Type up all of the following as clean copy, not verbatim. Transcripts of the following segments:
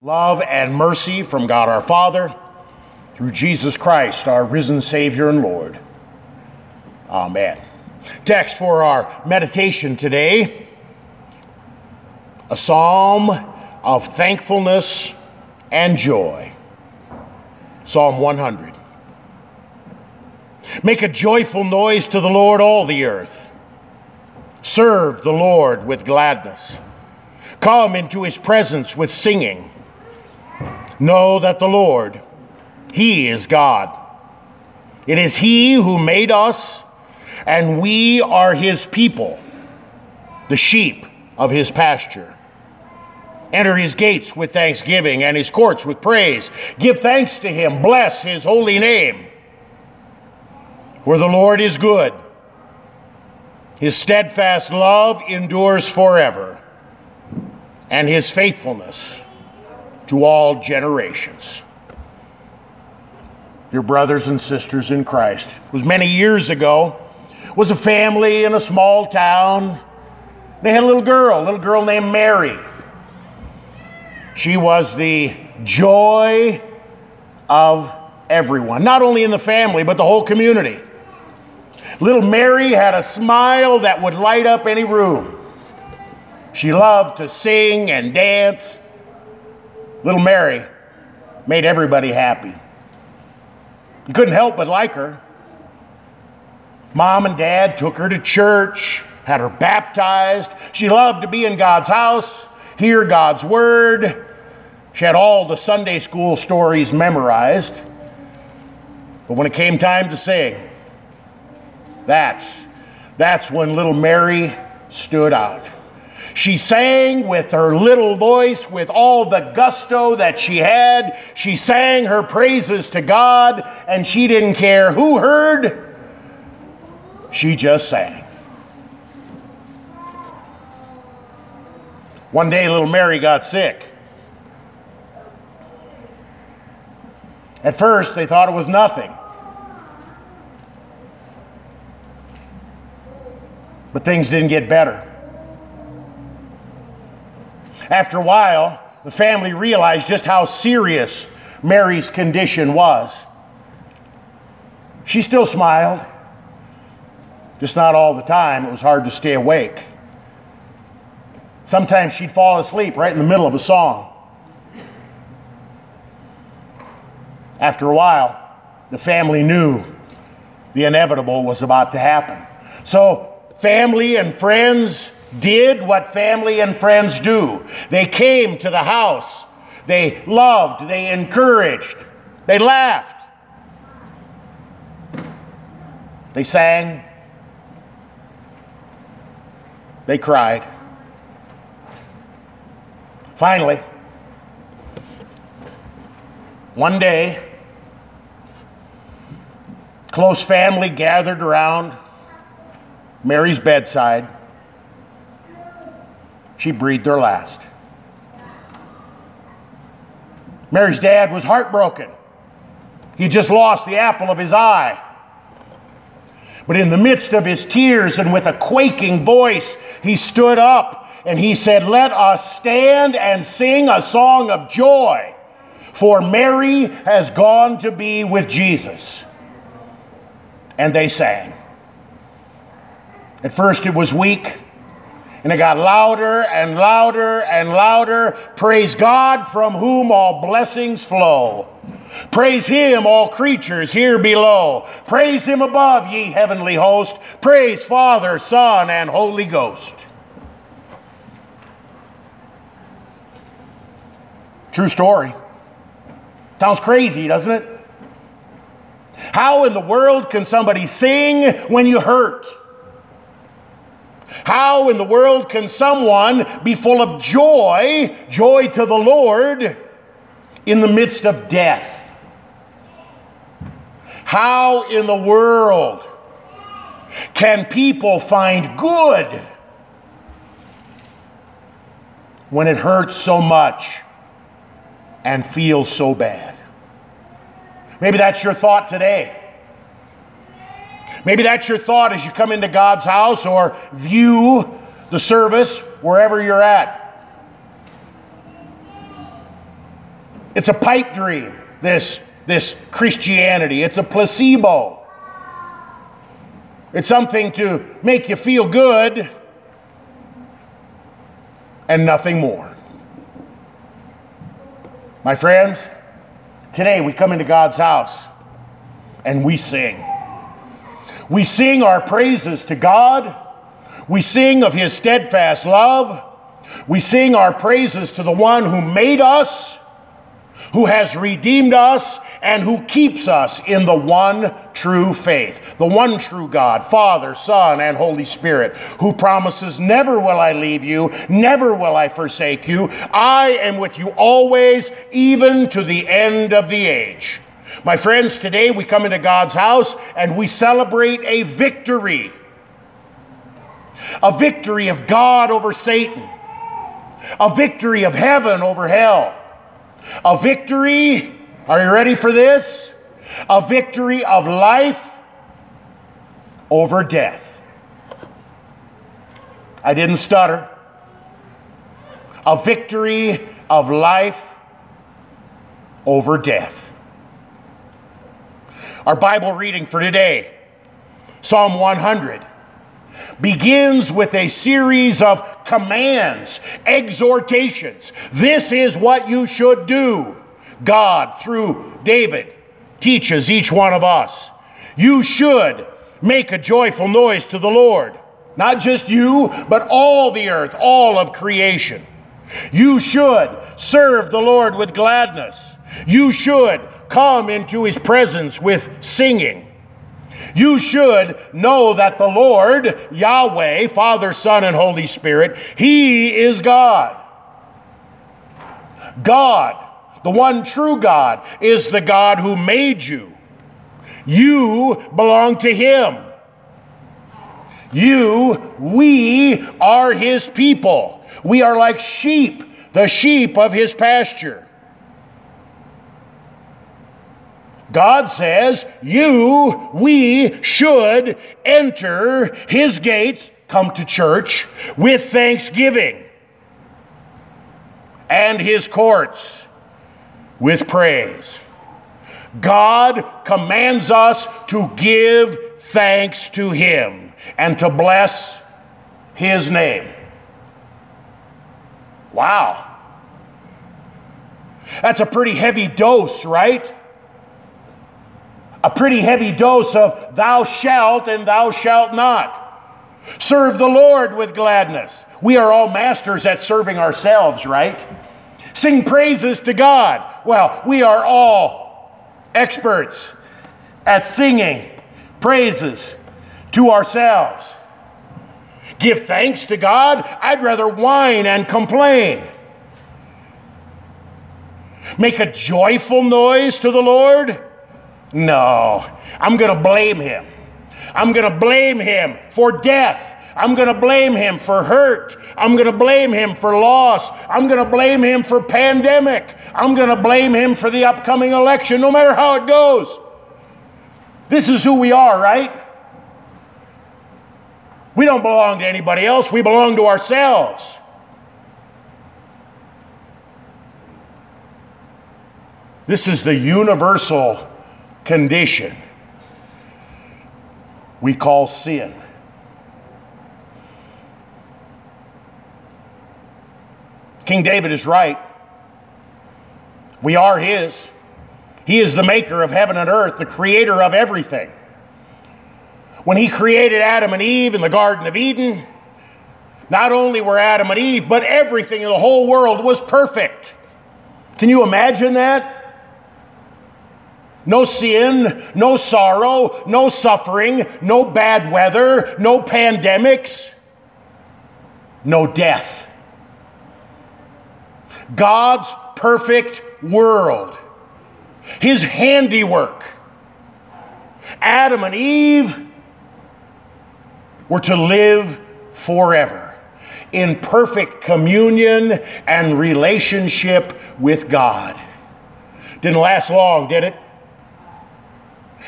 Love and mercy from God our Father, through Jesus Christ, our risen Savior and Lord. Amen. Text for our meditation today, a psalm of thankfulness and joy. Psalm 100. Make a joyful noise to the Lord, all the earth. Serve the Lord with gladness. Come into his presence with singing. Know that the Lord, he is God. It is he who made us, and we are his people, the sheep of his pasture. Enter his gates with thanksgiving and his courts with praise. Give thanks to him. Bless his holy name. For the Lord is good. His steadfast love endures forever, and his faithfulness to all generations. Dear brothers and sisters in Christ, it was many years ago, was a family in a small town. They had a little girl named Mary. She was the joy of everyone, not only in the family, but the whole community. Little Mary had a smile that would light up any room. She loved to sing and dance. Little Mary made everybody happy. You couldn't help but like her. Mom and Dad took her to church, had her baptized. She loved to be in God's house, hear God's word. She had all the Sunday school stories memorized. But when it came time to sing, that's when little Mary stood out. She sang with her little voice, with all the gusto that she had. She sang her praises to God, and she didn't care who heard. She just sang. One day, little Mary got sick. At first, they thought it was nothing. But things didn't get better. After a while, the family realized just how serious Mary's condition was. She still smiled, just not all the time. It was hard to stay awake. Sometimes she'd fall asleep right in the middle of a song. After a while, the family knew the inevitable was about to happen. So family and friends did what family and friends do. They came to the house. They loved. They encouraged. They laughed. They sang. They cried. Finally, one day, close family gathered around Mary's bedside. She breathed her last. Mary's dad was heartbroken. He just lost the apple of his eye. But in the midst of his tears and with a quaking voice, he stood up and he said, "Let us stand and sing a song of joy, for Mary has gone to be with Jesus." And they sang. At first it was weak. And it got louder and louder and louder. Praise God, from whom all blessings flow. Praise him, all creatures here below. Praise him above, ye heavenly host. Praise Father, Son, and Holy Ghost. True story. Sounds crazy, doesn't it? How in the world can somebody sing when you hurt? How in the world can someone be full of joy, joy to the Lord, in the midst of death? How in the world can people find good when it hurts so much and feels so bad? Maybe that's your thought today. Maybe that's your thought as you come into God's house or view the service wherever you're at. It's a pipe dream, this Christianity. It's a placebo. It's something to make you feel good and nothing more. My friends, today we come into God's house and we sing. We sing our praises to God. We sing of His steadfast love. We sing our praises to the one who made us, who has redeemed us, and who keeps us in the one true faith, the one true God, Father, Son, and Holy Spirit, who promises, never will I leave you, never will I forsake you. I am with you always, even to the end of the age. My friends, today we come into God's house and we celebrate a victory of God over Satan, a victory of heaven over hell, a victory, are you ready for this? A victory of life over death. I didn't stutter. A victory of life over death. Our Bible reading for today, Psalm 100, begins with a series of commands, exhortations. This is what you should do. God, through David, teaches each one of us. You should make a joyful noise to the Lord. Not just you, but all the earth, all of creation. You should serve the Lord with gladness. You should come into His presence with singing. You should know that the Lord, Yahweh, Father, Son, and Holy Spirit, He is God. God, the one true God, is the God who made you. You belong to Him. We are His people. We are like sheep, the sheep of His pasture. God says, we should enter His gates, come to church, with thanksgiving, and His courts with praise. God commands us to give thanks to Him and to bless His name. Wow. That's a pretty heavy dose, right? A pretty heavy dose of thou shalt and thou shalt not. Serve the Lord with gladness. We are all masters at serving ourselves, right? Sing praises to God. Well, we are all experts at singing praises to ourselves. Give thanks to God? I'd rather whine and complain. Make a joyful noise to the Lord? No, I'm going to blame Him. I'm going to blame Him for death. I'm going to blame Him for hurt. I'm going to blame Him for loss. I'm going to blame Him for pandemic. I'm going to blame Him for the upcoming election, no matter how it goes. This is who we are, right? We don't belong to anybody else. We belong to ourselves. This is the universal condition we call sin. King David is right. We are His. He is the maker of heaven and earth, the creator of everything. When He created Adam and Eve in the Garden of Eden, not only were Adam and Eve, but everything in the whole world was perfect. Can you imagine that? No sin, no sorrow, no suffering, no bad weather, no pandemics, no death. God's perfect world, His handiwork. Adam and Eve were to live forever in perfect communion and relationship with God. Didn't last long, did it?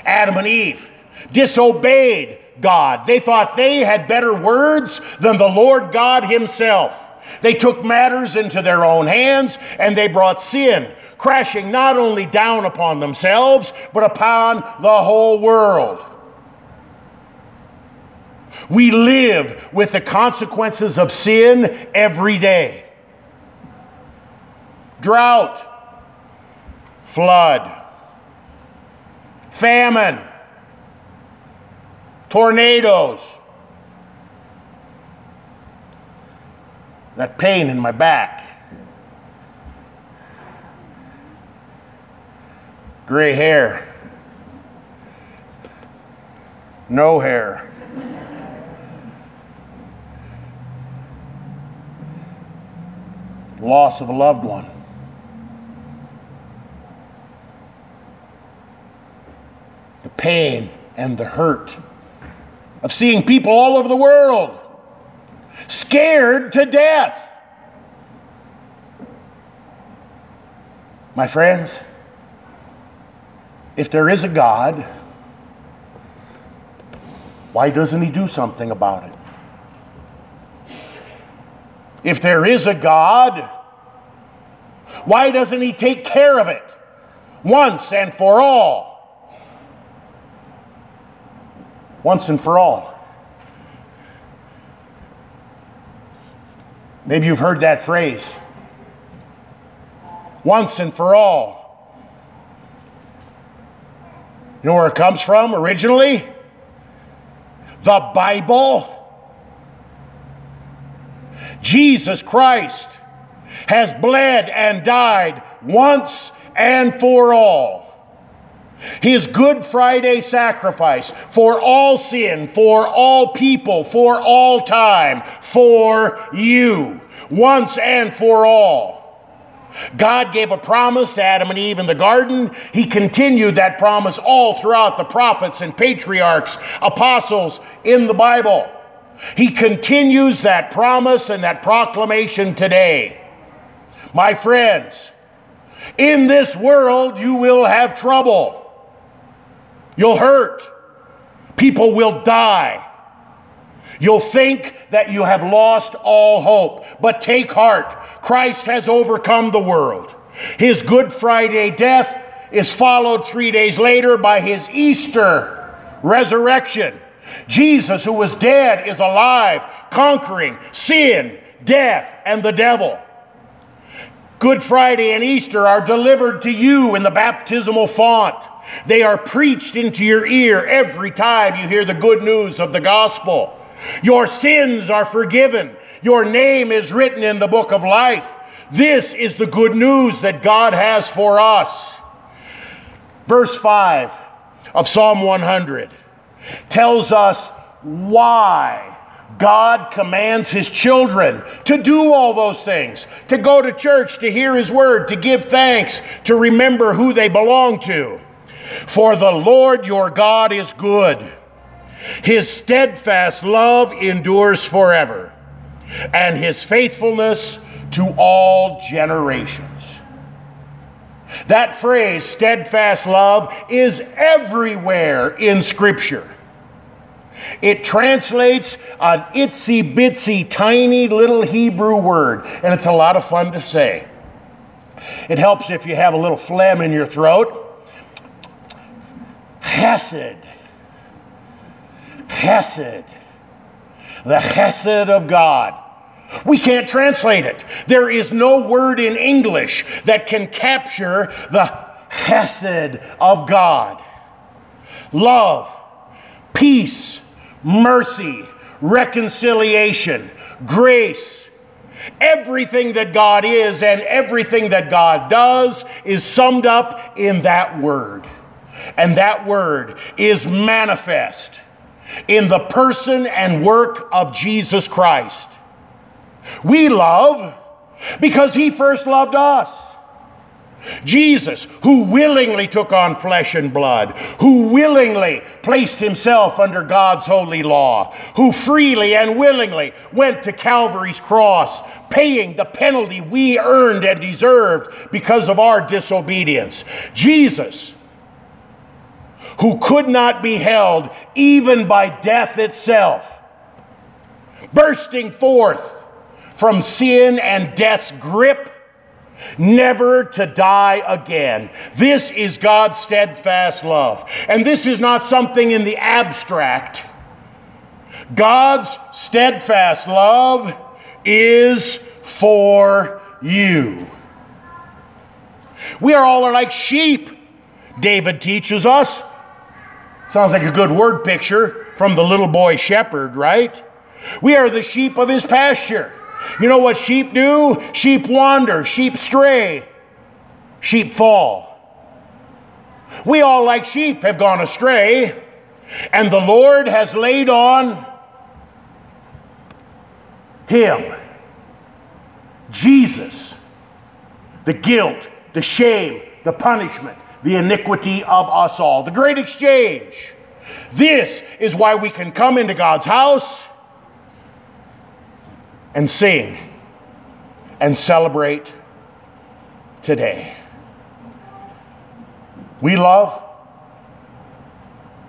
Adam and Eve disobeyed God. They thought they had better words than the Lord God Himself. They took matters into their own hands, and they brought sin, crashing not only down upon themselves, but upon the whole world. We live with the consequences of sin every day. Drought, flood, famine, tornadoes. That pain in my back. Gray hair. No hair. Loss of a loved one. The pain and the hurt of seeing people all over the world scared to death. My friends, if there is a God, why doesn't He do something about it? If there is a God, why doesn't He take care of it once and for all? Once and for all. Maybe you've heard that phrase. Once and for all. You know where it comes from originally? The Bible. Jesus Christ has bled and died once and for all. His Good Friday sacrifice for all sin, for all people, for all time, for you, once and for all. God gave a promise to Adam and Eve in the garden. He continued that promise all throughout the prophets and patriarchs, apostles in the Bible. He continues that promise and that proclamation today. My friends, in this world you will have trouble. You'll hurt. People will die. You'll think that you have lost all hope. But take heart. Christ has overcome the world. His Good Friday death is followed 3 days later by His Easter resurrection. Jesus, who was dead, is alive, conquering sin, death, and the devil. Good Friday and Easter are delivered to you in the baptismal font. They are preached into your ear every time you hear the good news of the gospel. Your sins are forgiven. Your name is written in the book of life. This is the good news that God has for us. Verse 5 of Psalm 100. Tells us why God commands His children to do all those things, to go to church, to hear His word, to give thanks, to remember who they belong to. For the Lord your God is good. His steadfast love endures forever, and His faithfulness to all generations. That phrase, steadfast love, is everywhere in Scripture. It translates an itsy-bitsy, tiny little Hebrew word, and it's a lot of fun to say. It helps if you have a little phlegm in your throat. Chesed. Chesed. The chesed of God. We can't translate it. There is no word in English that can capture the chesed of God. Love, peace, mercy, reconciliation, grace. Everything that God is and everything that God does is summed up in that word. And that word is manifest in the person and work of Jesus Christ. We love because He first loved us. Jesus, who willingly took on flesh and blood, who willingly placed Himself under God's holy law, who freely and willingly went to Calvary's cross, paying the penalty we earned and deserved because of our disobedience. Jesus, who could not be held even by death itself, bursting forth from sin and death's grip, never to die again. This is God's steadfast love. And this is not something in the abstract. God's steadfast love is for you. We are all like sheep, David teaches us. Sounds like a good word picture from the little boy shepherd, right? We are the sheep of his pasture. You know what sheep do? Sheep wander, sheep stray, sheep fall. We all, like sheep, have gone astray, and the Lord has laid on him, Jesus, the guilt, the shame, the punishment, the iniquity of us all. The great exchange. This is why we can come into God's house and sing and celebrate today. We love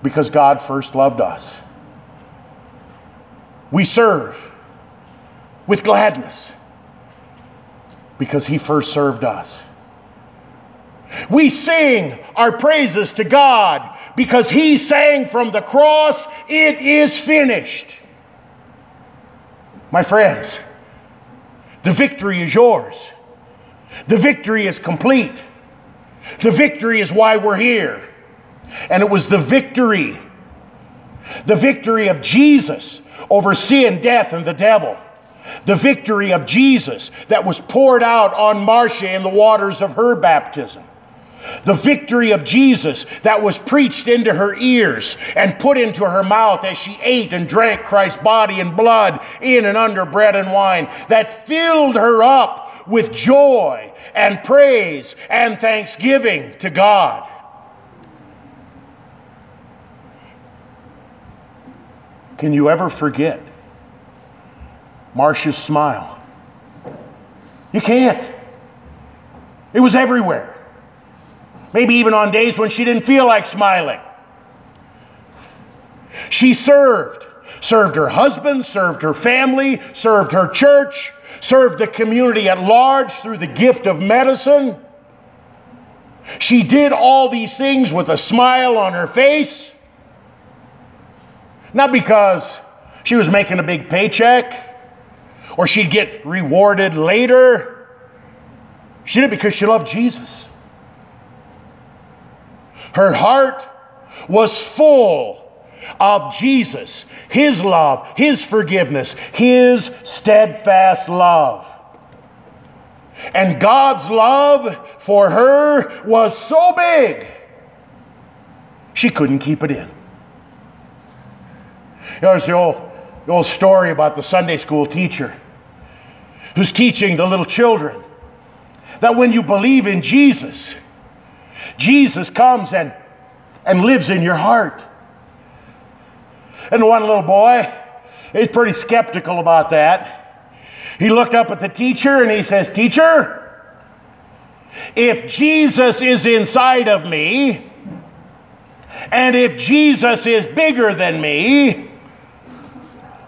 because God first loved us. We serve with gladness because He first served us. We sing our praises to God because He sang from the cross, "It is finished." My friends, the victory is yours. The victory is complete. The victory is why we're here. And it was the victory of Jesus over sin, death, and the devil. The victory of Jesus that was poured out on Marcia in the waters of her baptism. The victory of Jesus that was preached into her ears and put into her mouth as she ate and drank Christ's body and blood in and under bread and wine, that filled her up with joy and praise and thanksgiving to God. Can you ever forget Marcia's smile? You can't. It was everywhere. Maybe even on days when she didn't feel like smiling. She served her husband, served her family, served her church, served the community at large through the gift of medicine. She did all these things with a smile on her face, not because she was making a big paycheck or she'd get rewarded later. She did it because she loved Jesus. Her heart was full of Jesus, His love, His forgiveness, His steadfast love. And God's love for her was so big, she couldn't keep it in. You know, there's the old story about the Sunday school teacher who's teaching the little children that when you believe in Jesus, Jesus comes and lives in your heart. And one little boy, he's pretty skeptical about that. He looked up at the teacher and he says, "Teacher, if Jesus is inside of me, and if Jesus is bigger than me,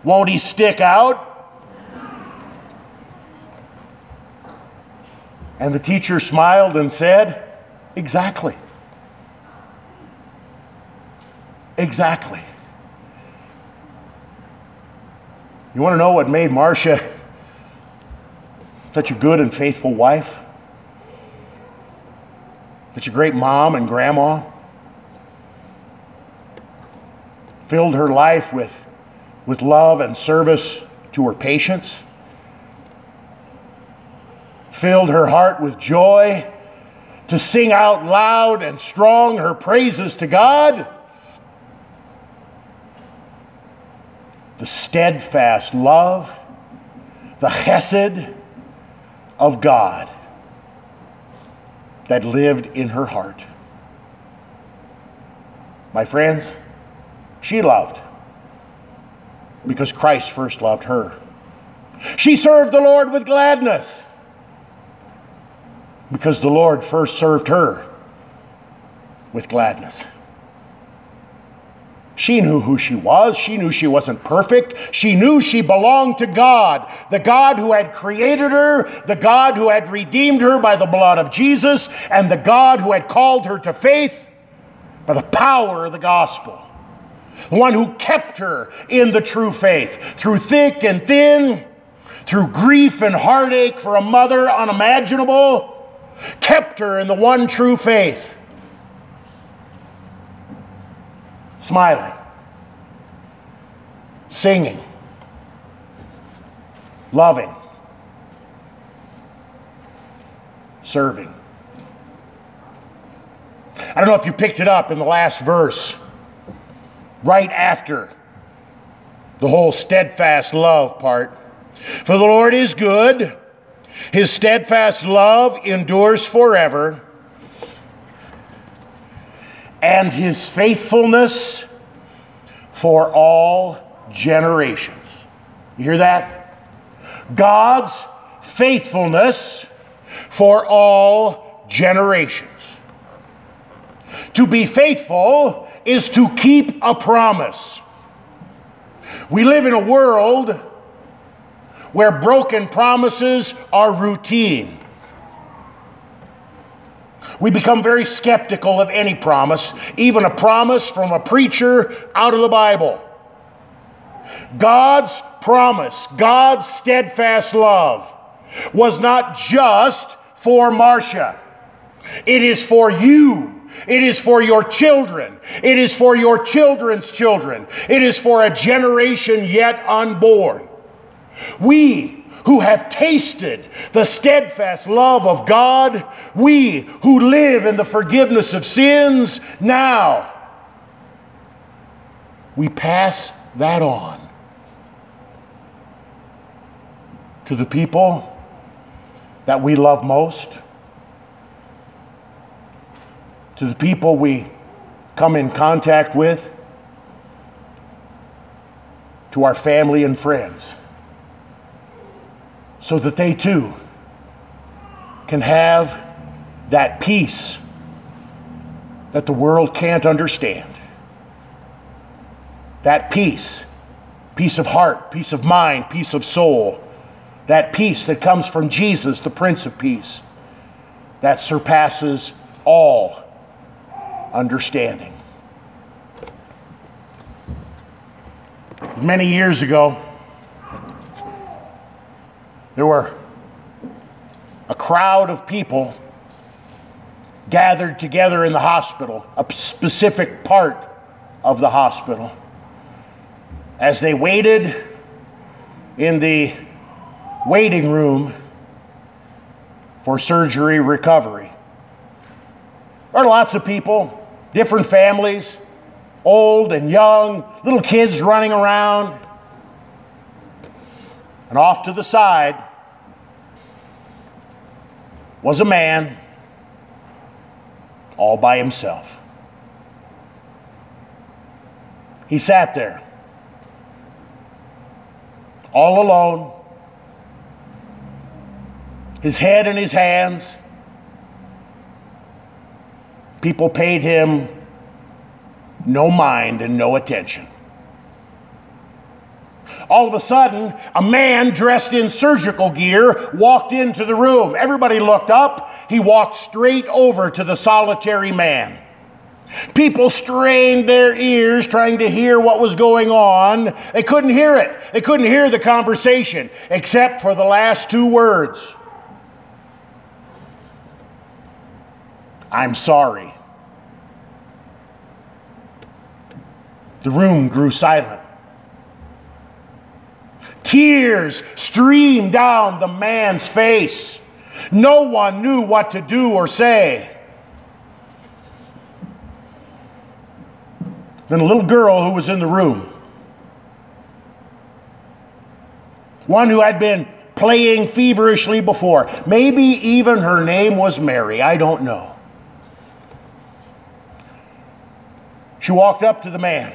won't He stick out?" And the teacher smiled and said, Exactly. You want to know what made Marcia such a good and faithful wife? Such a great mom and grandma? Filled her life with love and service to her patients. Filled her heart with joy to sing out loud and strong her praises to God. The steadfast love, the chesed of God that lived in her heart. My friends, she loved because Christ first loved her. She served the Lord with gladness because the Lord first served her with gladness. She knew who she was. She knew she wasn't perfect. She knew she belonged to God, the God who had created her, the God who had redeemed her by the blood of Jesus, and the God who had called her to faith by the power of the gospel. The one who kept her in the true faith through thick and thin, through grief and heartache for a mother unimaginable, kept her in the one true faith. Smiling, singing, loving, serving. I don't know if you picked it up in the last verse, right after the whole steadfast love part. For the Lord is good, his steadfast love endures forever, and his faithfulness for all generations. You hear that? God's faithfulness for all generations. To be faithful is to keep a promise. We live in a world where broken promises are routine. We become very skeptical of any promise, even a promise from a preacher out of the Bible. God's promise, God's steadfast love, was not just for Marcia. It is for you. It is for your children. It is for your children's children. It is for a generation yet unborn. We who have tasted the steadfast love of God, we who live in the forgiveness of sins, now we pass that on to the people that we love most, to the people we come in contact with, to our family and friends, so that they too can have that peace that the world can't understand. That peace, peace of heart, peace of mind, peace of soul, that peace that comes from Jesus, the Prince of Peace, that surpasses all understanding. Many years ago, there were a crowd of people gathered together in the hospital, a specific part of the hospital, as they waited in the waiting room for surgery recovery. There are lots of people, different families, old and young, little kids running around. And off to the side was a man all by himself. He sat there, all alone, his head in his hands. People paid him no mind and no attention. All of a sudden, a man dressed in surgical gear walked into the room. Everybody looked up. He walked straight over to the solitary man. People strained their ears trying to hear what was going on. They couldn't hear it. They couldn't hear the conversation, except for the last two words. I'm sorry. The room grew silent. Tears streamed down the man's face. No one knew what to do or say. Then a little girl who was in the room, one who had been playing feverishly before, maybe even her name was Mary, I don't know. She walked up to the man,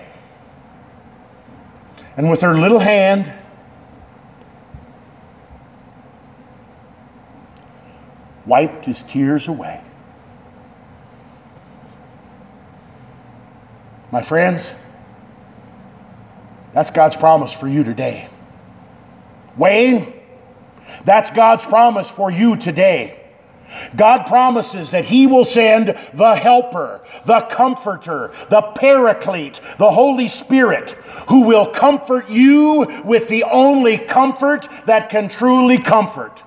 and with her little hand, wiped his tears away. My friends, That's God's promise for you today. Wayne, that's God's promise for you today. God promises that He will send the Helper, the Comforter, the Paraclete, the Holy Spirit, who will comfort you with the only comfort that can truly comfort.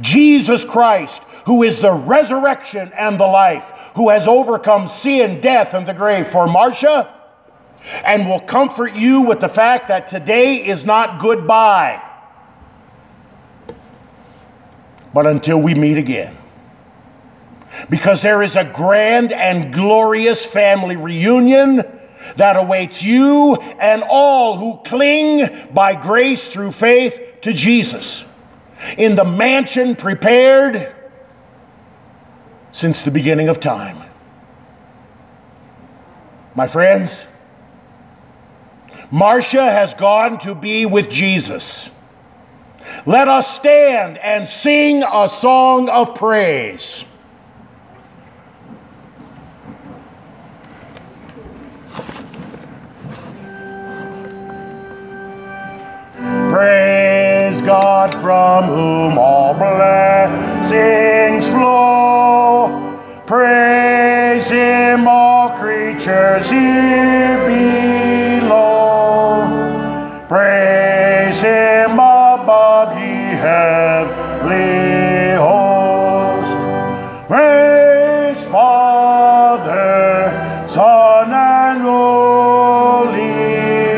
Jesus Christ, who is the resurrection and the life, who has overcome sin, death, and the grave for Marcia, and will comfort you with the fact that today is not goodbye, but until we meet again. Because there is a grand and glorious family reunion that awaits you and all who cling by grace through faith to Jesus in the mansion prepared since the beginning of time. My friends, Marcia has gone to be with Jesus. Let us stand and sing a song of praise. Praise God from whom all blessings flow. Praise Him, all creatures here below. Praise Him above, ye heavenly host. Praise Father, Son, and Holy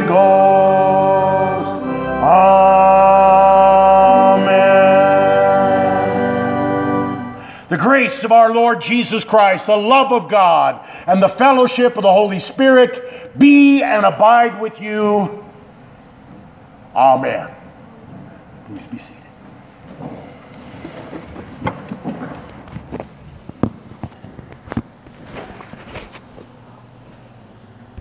Ghost. Amen. The grace of our Lord Jesus Christ, the love of God, and the fellowship of the Holy Spirit be and abide with you. Amen. Please be seated.